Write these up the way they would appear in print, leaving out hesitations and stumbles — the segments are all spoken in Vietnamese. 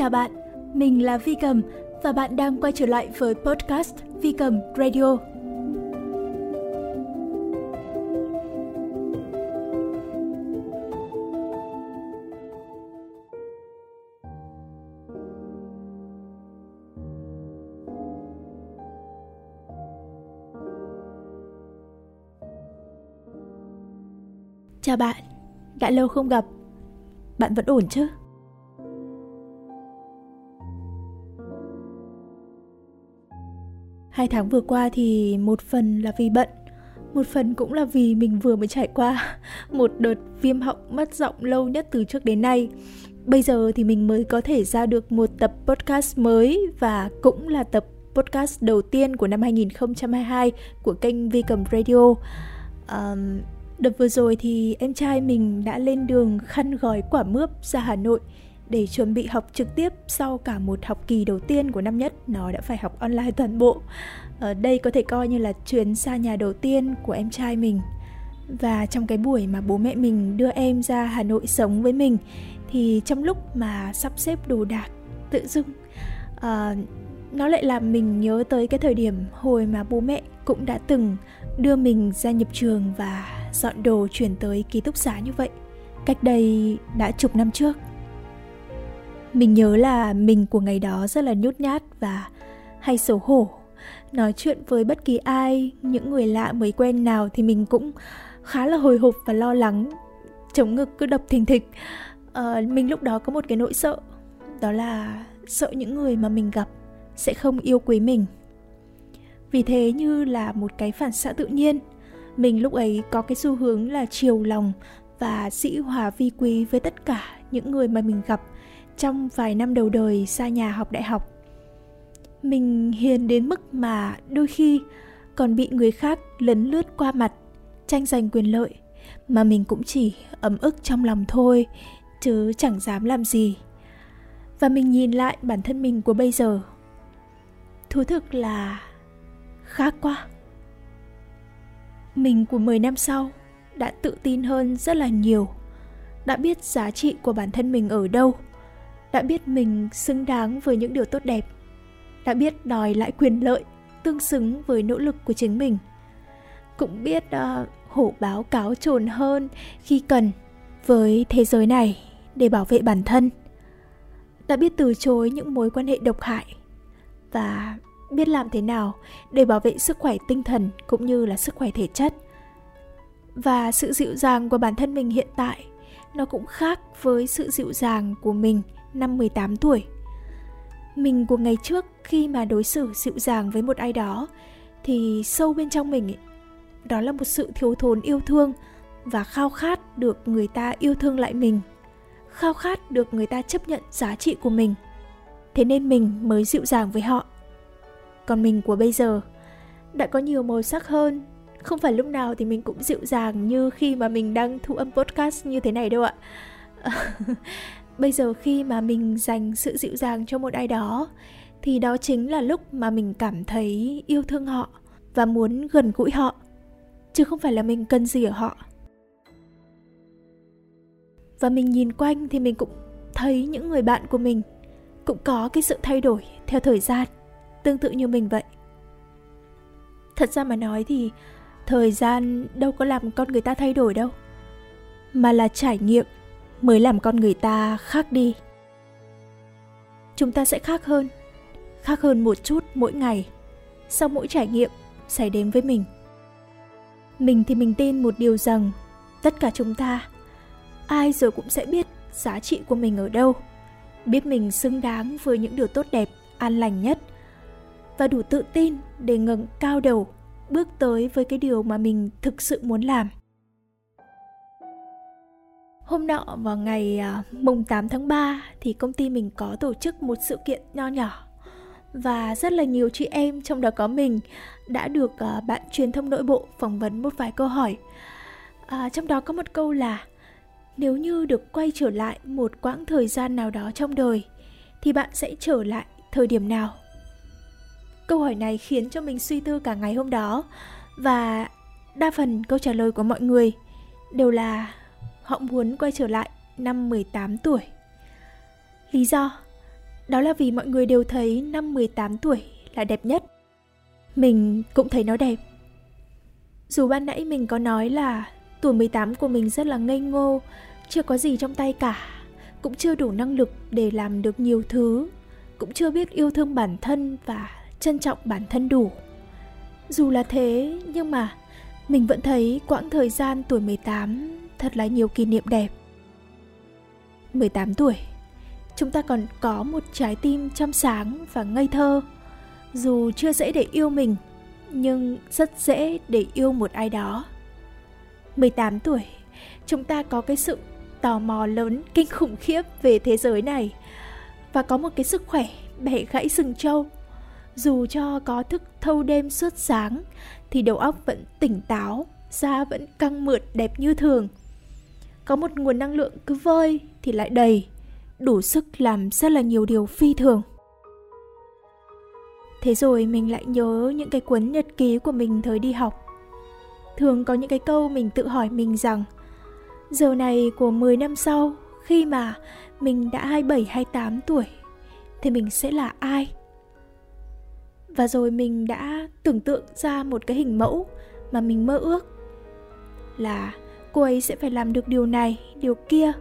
Chào bạn, mình là Vi Cầm và bạn đang quay trở lại với podcast Vi Cầm Radio. Chào bạn, đã lâu không gặp. Bạn vẫn ổn chứ? Hai tháng vừa qua thì một phần là vì bận, một phần cũng là vì mình vừa mới trải qua một đợt viêm họng mất giọng lâu nhất từ trước đến nay. Bây giờ thì mình mới có thể ra được một tập podcast mới và cũng là tập podcast đầu tiên của năm 2022 của kênh Vi Cầm Radio. Đợt vừa rồi thì em trai mình đã lên đường khăn gói quả mướp ra Hà Nội để chuẩn bị học trực tiếp sau cả một học kỳ đầu tiên của năm nhất. Nó đã phải học online toàn bộ. Ở đây có thể coi như là chuyến xa nhà đầu tiên của em trai mình. Và trong cái buổi mà bố mẹ mình đưa em ra Hà Nội sống với mình, thì trong lúc mà sắp xếp đồ đạc tự dưng nó lại làm mình nhớ tới cái thời điểm hồi mà bố mẹ cũng đã từng đưa mình ra nhập trường và dọn đồ chuyển tới ký túc xá như vậy, cách đây đã chục năm trước. Mình nhớ là mình của ngày đó rất là nhút nhát và hay xấu hổ. Nói chuyện với bất kỳ ai, những người lạ mới quen nào thì mình cũng khá là hồi hộp và lo lắng, chống ngực cứ đập thình thịch. Mình lúc đó có một cái nỗi sợ, đó là sợ những người mà mình gặp sẽ không yêu quý mình. Vì thế như là một cái phản xạ tự nhiên, mình lúc ấy có cái xu hướng là chiều lòng và dĩ hòa vi quý với tất cả những người mà mình gặp trong vài năm đầu đời xa nhà học đại học. Mình hiền đến mức mà đôi khi còn bị người khác lấn lướt qua mặt, tranh giành quyền lợi, mà mình cũng chỉ ấm ức trong lòng thôi, chứ chẳng dám làm gì. Và mình nhìn lại bản thân mình của bây giờ, thú thực là khác quá. Mình của 10 năm sau đã tự tin hơn rất là nhiều, đã biết giá trị của bản thân mình ở đâu, đã biết mình xứng đáng với những điều tốt đẹp, đã biết đòi lại quyền lợi tương xứng với nỗ lực của chính mình, cũng biết hổ báo cáo trồn hơn khi cần với thế giới này để bảo vệ bản thân, đã biết từ chối những mối quan hệ độc hại và biết làm thế nào để bảo vệ sức khỏe tinh thần cũng như là sức khỏe thể chất. Và sự dịu dàng của bản thân mình hiện tại nó cũng khác với sự dịu dàng của mình năm 18 tuổi. Mình của ngày trước khi mà đối xử dịu dàng với một ai đó thì sâu bên trong mình ấy, đó là một sự thiếu thốn yêu thương và khao khát được người ta yêu thương lại mình, khao khát được người ta chấp nhận giá trị của mình. Thế nên mình mới dịu dàng với họ. Còn mình của bây giờ đã có nhiều màu sắc hơn. Không phải lúc nào thì mình cũng dịu dàng như khi mà mình đang thu âm podcast như thế này đâu ạ. Bây giờ khi mà mình dành sự dịu dàng cho một ai đó thì đó chính là lúc mà mình cảm thấy yêu thương họ và muốn gần gũi họ, chứ không phải là mình cần gì ở họ. Và mình nhìn quanh thì mình cũng thấy những người bạn của mình cũng có cái sự thay đổi theo thời gian, tương tự như mình vậy. Thật ra mà nói thì thời gian đâu có làm con người ta thay đổi đâu, mà là trải nghiệm mới làm con người ta khác đi. Chúng ta sẽ khác hơn một chút mỗi ngày sau mỗi trải nghiệm xảy đến với mình. Mình thì mình tin một điều rằng tất cả chúng ta, ai rồi cũng sẽ biết giá trị của mình ở đâu, biết mình xứng đáng với những điều tốt đẹp, an lành nhất, và đủ tự tin để ngẩng cao đầu, bước tới với cái điều mà mình thực sự muốn làm. Hôm nọ vào ngày mùng 8 tháng 3 thì công ty mình có tổ chức một sự kiện nho nhỏ. Và rất là nhiều chị em, trong đó có mình, đã được bạn truyền thông nội bộ phỏng vấn một vài câu hỏi. Trong đó có một câu là: nếu như được quay trở lại một quãng thời gian nào đó trong đời thì bạn sẽ trở lại thời điểm nào? Câu hỏi này khiến cho mình suy tư cả ngày hôm đó, và đa phần câu trả lời của mọi người đều là họ muốn quay trở lại năm 18 tuổi. Lý do Đó là vì mọi người đều thấy năm 18 tuổi là đẹp nhất. Mình cũng thấy nó đẹp. Dù ban nãy mình có nói là tuổi 18 của mình rất là ngây ngô, chưa có gì trong tay cả, cũng chưa đủ năng lực để làm được nhiều thứ, cũng chưa biết yêu thương bản thân và trân trọng bản thân đủ. Dù là thế, nhưng mà mình vẫn thấy quãng thời gian tuổi 18 thật là nhiều kỷ niệm đẹp. 18 tuổi, chúng ta còn có một trái tim trong sáng và ngây thơ. Dù chưa dễ để yêu mình, nhưng rất dễ để yêu một ai đó. 18 tuổi, chúng ta có cái sự tò mò lớn kinh khủng khiếp về thế giới này, và có một cái sức khỏe bẻ gãy sừng trâu. Dù cho có thức thâu đêm suốt sáng thì đầu óc vẫn tỉnh táo, da vẫn căng mượt đẹp như thường. Có một nguồn năng lượng cứ vơi thì lại đầy, đủ sức làm rất là nhiều điều phi thường. Thế rồi mình lại nhớ những cái cuốn nhật ký của mình thời đi học. Thường có những cái câu mình tự hỏi mình rằng giờ này của 10 năm sau, khi mà mình đã 27, 28 tuổi thì mình sẽ là ai? Và rồi mình đã tưởng tượng ra một cái hình mẫu mà mình mơ ước, là cô ấy sẽ phải làm được điều này, điều kia.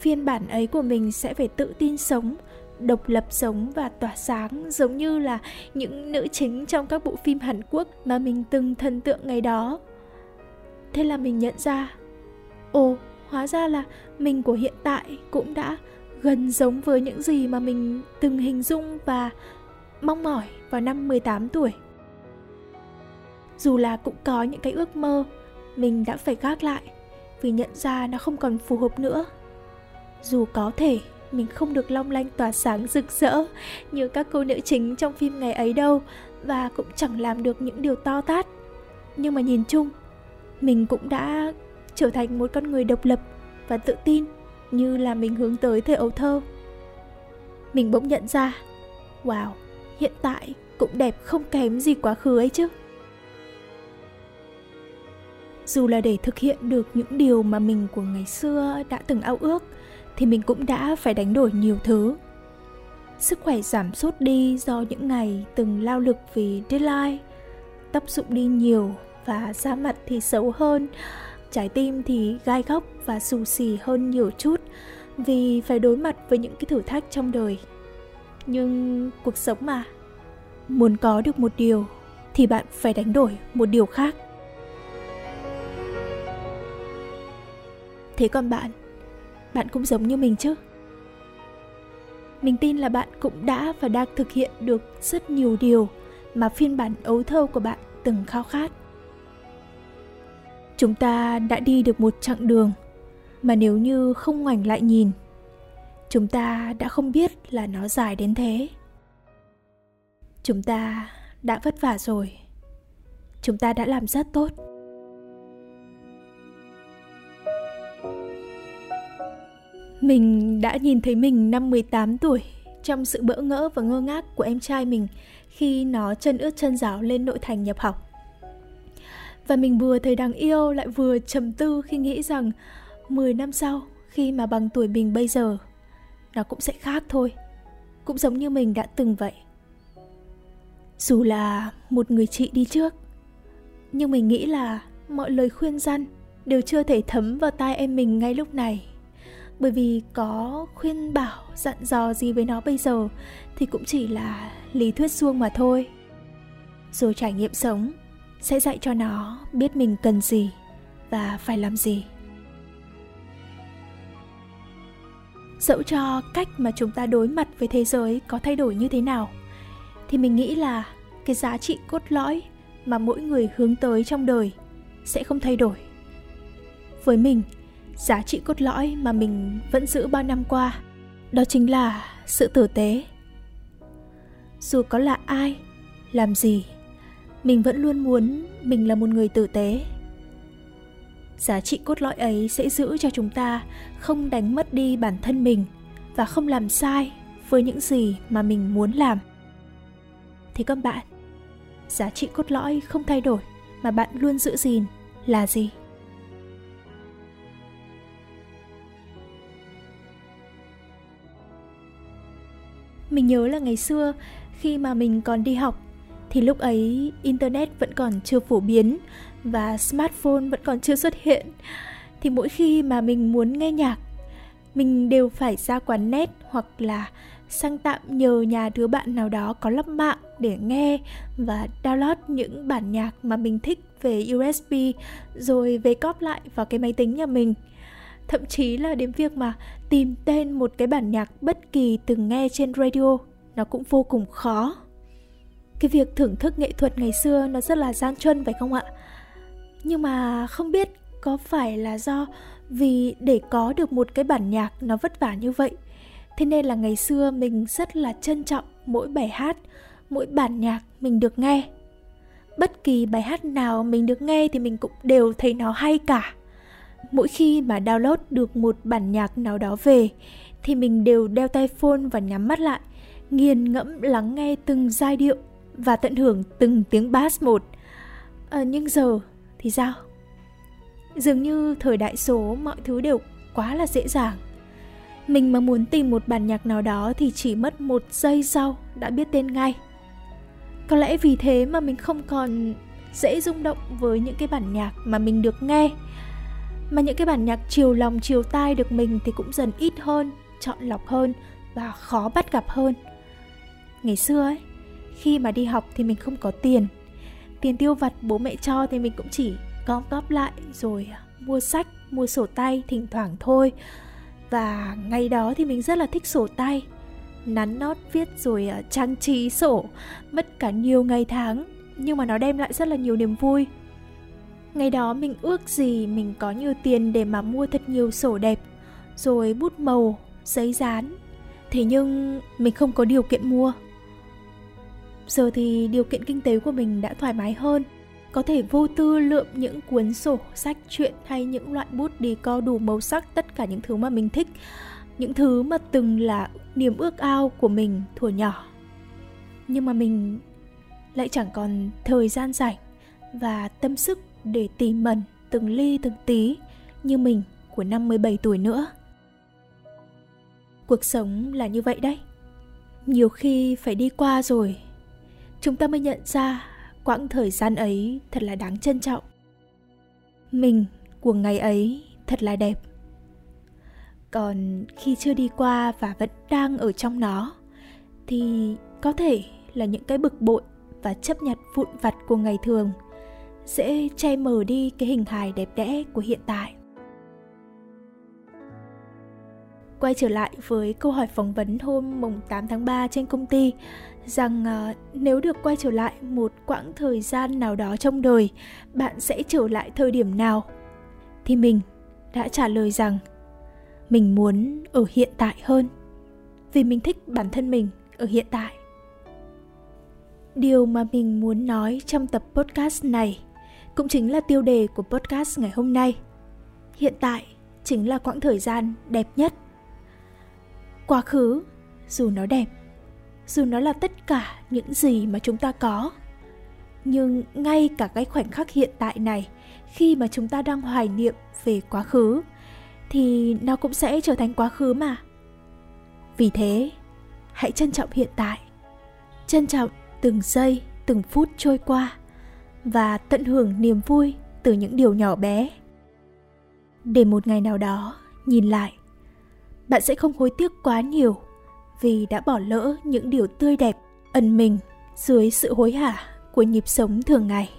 Phiên bản ấy của mình sẽ phải tự tin sống, độc lập sống và tỏa sáng, giống như là những nữ chính trong các bộ phim Hàn Quốc mà mình từng thần tượng ngày đó. Thế là mình nhận ra, ồ, hóa ra là mình của hiện tại cũng đã gần giống với những gì mà mình từng hình dung và mong mỏi vào năm 18 tuổi. Dù là cũng có những cái ước mơ mình đã phải gác lại vì nhận ra nó không còn phù hợp nữa. Dù có thể mình không được long lanh tỏa sáng rực rỡ như các cô nữ chính trong phim ngày ấy đâu, và cũng chẳng làm được những điều to tát, nhưng mà nhìn chung, mình cũng đã trở thành một con người độc lập và tự tin như là mình hướng tới thời ấu thơ. Mình bỗng nhận ra, wow, hiện tại cũng đẹp không kém gì quá khứ ấy chứ. Dù là để thực hiện được những điều mà mình của ngày xưa đã từng ao ước thì mình cũng đã phải đánh đổi nhiều thứ. Sức khỏe giảm sút đi do những ngày từng lao lực vì deadline, tóc rụng đi nhiều và da mặt thì xấu hơn, trái tim thì gai góc và xù xì hơn nhiều chút vì phải đối mặt với những cái thử thách trong đời. Nhưng cuộc sống mà, muốn có được một điều thì bạn phải đánh đổi một điều khác. Thế còn bạn, bạn cũng giống như mình chứ? Mình tin là bạn cũng đã và đang thực hiện được rất nhiều điều mà phiên bản ấu thơ của bạn từng khao khát. Chúng ta đã đi được một chặng đường mà nếu như không ngoảnh lại nhìn, chúng ta đã không biết là nó dài đến thế. Chúng ta đã vất vả rồi. Chúng ta đã làm rất tốt. Mình đã nhìn thấy mình năm 18 tuổi trong sự bỡ ngỡ và ngơ ngác của em trai mình khi nó chân ướt chân ráo lên nội thành nhập học. Và mình vừa thấy đáng yêu lại vừa trầm tư khi nghĩ rằng 10 năm sau, khi mà bằng tuổi mình bây giờ, nó cũng sẽ khác thôi, cũng giống như mình đã từng vậy. Dù là một người chị đi trước, nhưng mình nghĩ là mọi lời khuyên răn đều chưa thể thấm vào tai em mình ngay lúc này. Bởi vì có khuyên bảo, dặn dò gì với nó bây giờ thì cũng chỉ là lý thuyết suông mà thôi. Rồi trải nghiệm sống sẽ dạy cho nó biết mình cần gì và phải làm gì. Dẫu cho cách mà chúng ta đối mặt với thế giới có thay đổi như thế nào, thì mình nghĩ là cái giá trị cốt lõi mà mỗi người hướng tới trong đời sẽ không thay đổi. Với mình, giá trị cốt lõi mà mình vẫn giữ bao năm qua, đó chính là sự tử tế. Dù có là ai, làm gì, mình vẫn luôn muốn mình là một người tử tế. Giá trị cốt lõi ấy sẽ giữ cho chúng ta không đánh mất đi bản thân mình và không làm sai với những gì mà mình muốn làm. Thế các bạn, giá trị cốt lõi không thay đổi mà bạn luôn giữ gìn là gì? Mình nhớ là ngày xưa khi mà mình còn đi học thì lúc ấy internet vẫn còn chưa phổ biến và smartphone vẫn còn chưa xuất hiện. Thì mỗi khi mà mình muốn nghe nhạc, mình đều phải ra quán net hoặc là sang tạm nhờ nhà đứa bạn nào đó có lắp mạng để nghe và download những bản nhạc mà mình thích về USB rồi về cóp lại vào cái máy tính nhà mình. Thậm chí là đến việc mà tìm tên một cái bản nhạc bất kỳ từng nghe trên radio nó cũng vô cùng khó. Cái việc thưởng thức nghệ thuật ngày xưa nó rất là gian truân phải không ạ? Nhưng mà không biết có phải là do vì để có được một cái bản nhạc nó vất vả như vậy, thế nên là ngày xưa mình rất là trân trọng mỗi bài hát, mỗi bản nhạc mình được nghe. Bất kỳ bài hát nào mình được nghe thì mình cũng đều thấy nó hay cả. Mỗi khi mà download được một bản nhạc nào đó về thì mình đều đeo tai phone và nhắm mắt lại, nghiền ngẫm lắng nghe từng giai điệu và tận hưởng từng tiếng bass một. Nhưng giờ thì sao? Dường như thời đại số mọi thứ đều quá là dễ dàng. Mình mà muốn tìm một bản nhạc nào đó thì chỉ mất 1 giây sau đã biết tên ngay. Có lẽ vì thế mà mình không còn dễ rung động với những cái bản nhạc mà mình được nghe. Mà những cái bản nhạc chiều lòng chiều tai được mình thì cũng dần ít hơn, chọn lọc hơn và khó bắt gặp hơn. Ngày xưa ấy, khi mà đi học thì mình không có tiền. Tiền tiêu vặt bố mẹ cho thì mình cũng chỉ gom góp lại rồi mua sách, mua sổ tay thỉnh thoảng thôi. Và ngày đó thì mình rất là thích sổ tay, nắn nót viết rồi trang trí sổ, mất cả nhiều ngày tháng, nhưng mà nó đem lại rất là nhiều niềm vui. Ngày đó mình ước gì mình có nhiều tiền để mà mua thật nhiều sổ đẹp, rồi bút màu, giấy dán. Thế nhưng mình không có điều kiện mua. Giờ thì điều kiện kinh tế của mình đã thoải mái hơn, có thể vô tư lượm những cuốn sổ, sách truyện hay những loại bút deco đủ màu sắc, tất cả những thứ mà mình thích, những thứ mà từng là niềm ước ao của mình thuở nhỏ. Nhưng mà mình lại chẳng còn thời gian rảnh và tâm sức để tỉ mẩn từng ly từng tí như mình của năm 17 tuổi nữa. Cuộc sống là như vậy đấy. Nhiều khi phải đi qua rồi chúng ta mới nhận ra quãng thời gian ấy thật là đáng trân trọng. Mình của ngày ấy thật là đẹp. Còn khi chưa đi qua và vẫn đang ở trong nó thì có thể là những cái bực bội và chấp nhặt vụn vặt của ngày thường sẽ che mờ đi cái hình hài đẹp đẽ của hiện tại. Quay trở lại với câu hỏi phỏng vấn hôm 8 tháng 3 trên công ty, rằng nếu được quay trở lại một quãng thời gian nào đó trong đời, bạn sẽ trở lại thời điểm nào? Thì mình đã trả lời rằng mình muốn ở hiện tại hơn, vì mình thích bản thân mình ở hiện tại. Điều mà mình muốn nói trong tập podcast này cũng chính là tiêu đề của podcast ngày hôm nay. Hiện tại chính là quãng thời gian đẹp nhất. Quá khứ, dù nó đẹp, dù nó là tất cả những gì mà chúng ta có, nhưng ngay cả cái khoảnh khắc hiện tại này, khi mà chúng ta đang hoài niệm về quá khứ, thì nó cũng sẽ trở thành quá khứ mà. Vì thế, hãy trân trọng hiện tại, trân trọng từng giây, từng phút trôi qua và tận hưởng niềm vui từ những điều nhỏ bé. Để một ngày nào đó nhìn lại, bạn sẽ không hối tiếc quá nhiều vì đã bỏ lỡ những điều tươi đẹp ẩn mình dưới sự hối hả của nhịp sống thường ngày.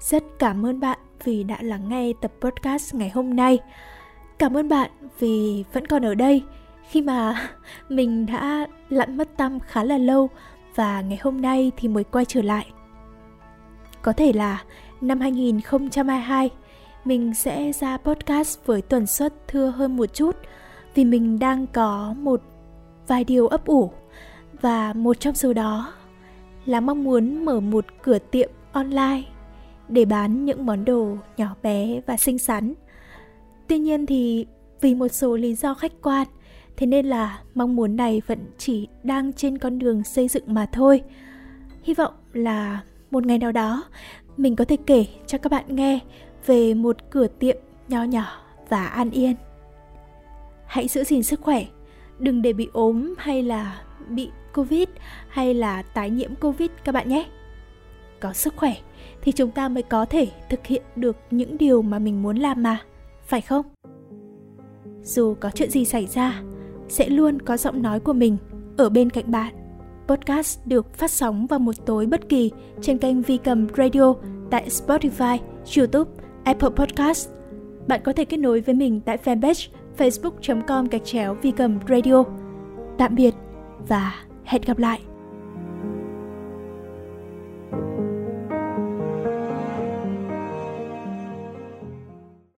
Rất cảm ơn bạn vì đã lắng nghe tập podcast ngày hôm nay. Cảm ơn bạn vì vẫn còn ở đây khi mà mình đã lặn mất tăm khá là lâu và ngày hôm nay thì mới quay trở lại. Có thể là năm 2022 mình sẽ ra podcast với tần suất thưa hơn một chút, vì mình đang có một vài điều ấp ủ, và một trong số đó là mong muốn mở một cửa tiệm online để bán những món đồ nhỏ bé và xinh xắn. Tuy nhiên thì vì một số lý do khách quan, thế nên là mong muốn này vẫn chỉ đang trên con đường xây dựng mà thôi. Hy vọng là một ngày nào đó mình có thể kể cho các bạn nghe về một cửa tiệm nho nhỏ và an yên. Hãy giữ gìn sức khỏe, đừng để bị ốm hay là bị Covid hay là tái nhiễm Covid các bạn nhé. Có sức khỏe thì chúng ta mới có thể thực hiện được những điều mà mình muốn làm mà, phải không? Dù có chuyện gì xảy ra, sẽ luôn có giọng nói của mình ở bên cạnh bạn. Podcast được phát sóng vào một tối bất kỳ trên kênh Vi Cầm Radio tại Spotify, YouTube, Apple Podcast. Bạn có thể kết nối với mình tại fanpage facebook.com/Vi Cầm Radio. Tạm biệt và hẹn gặp lại!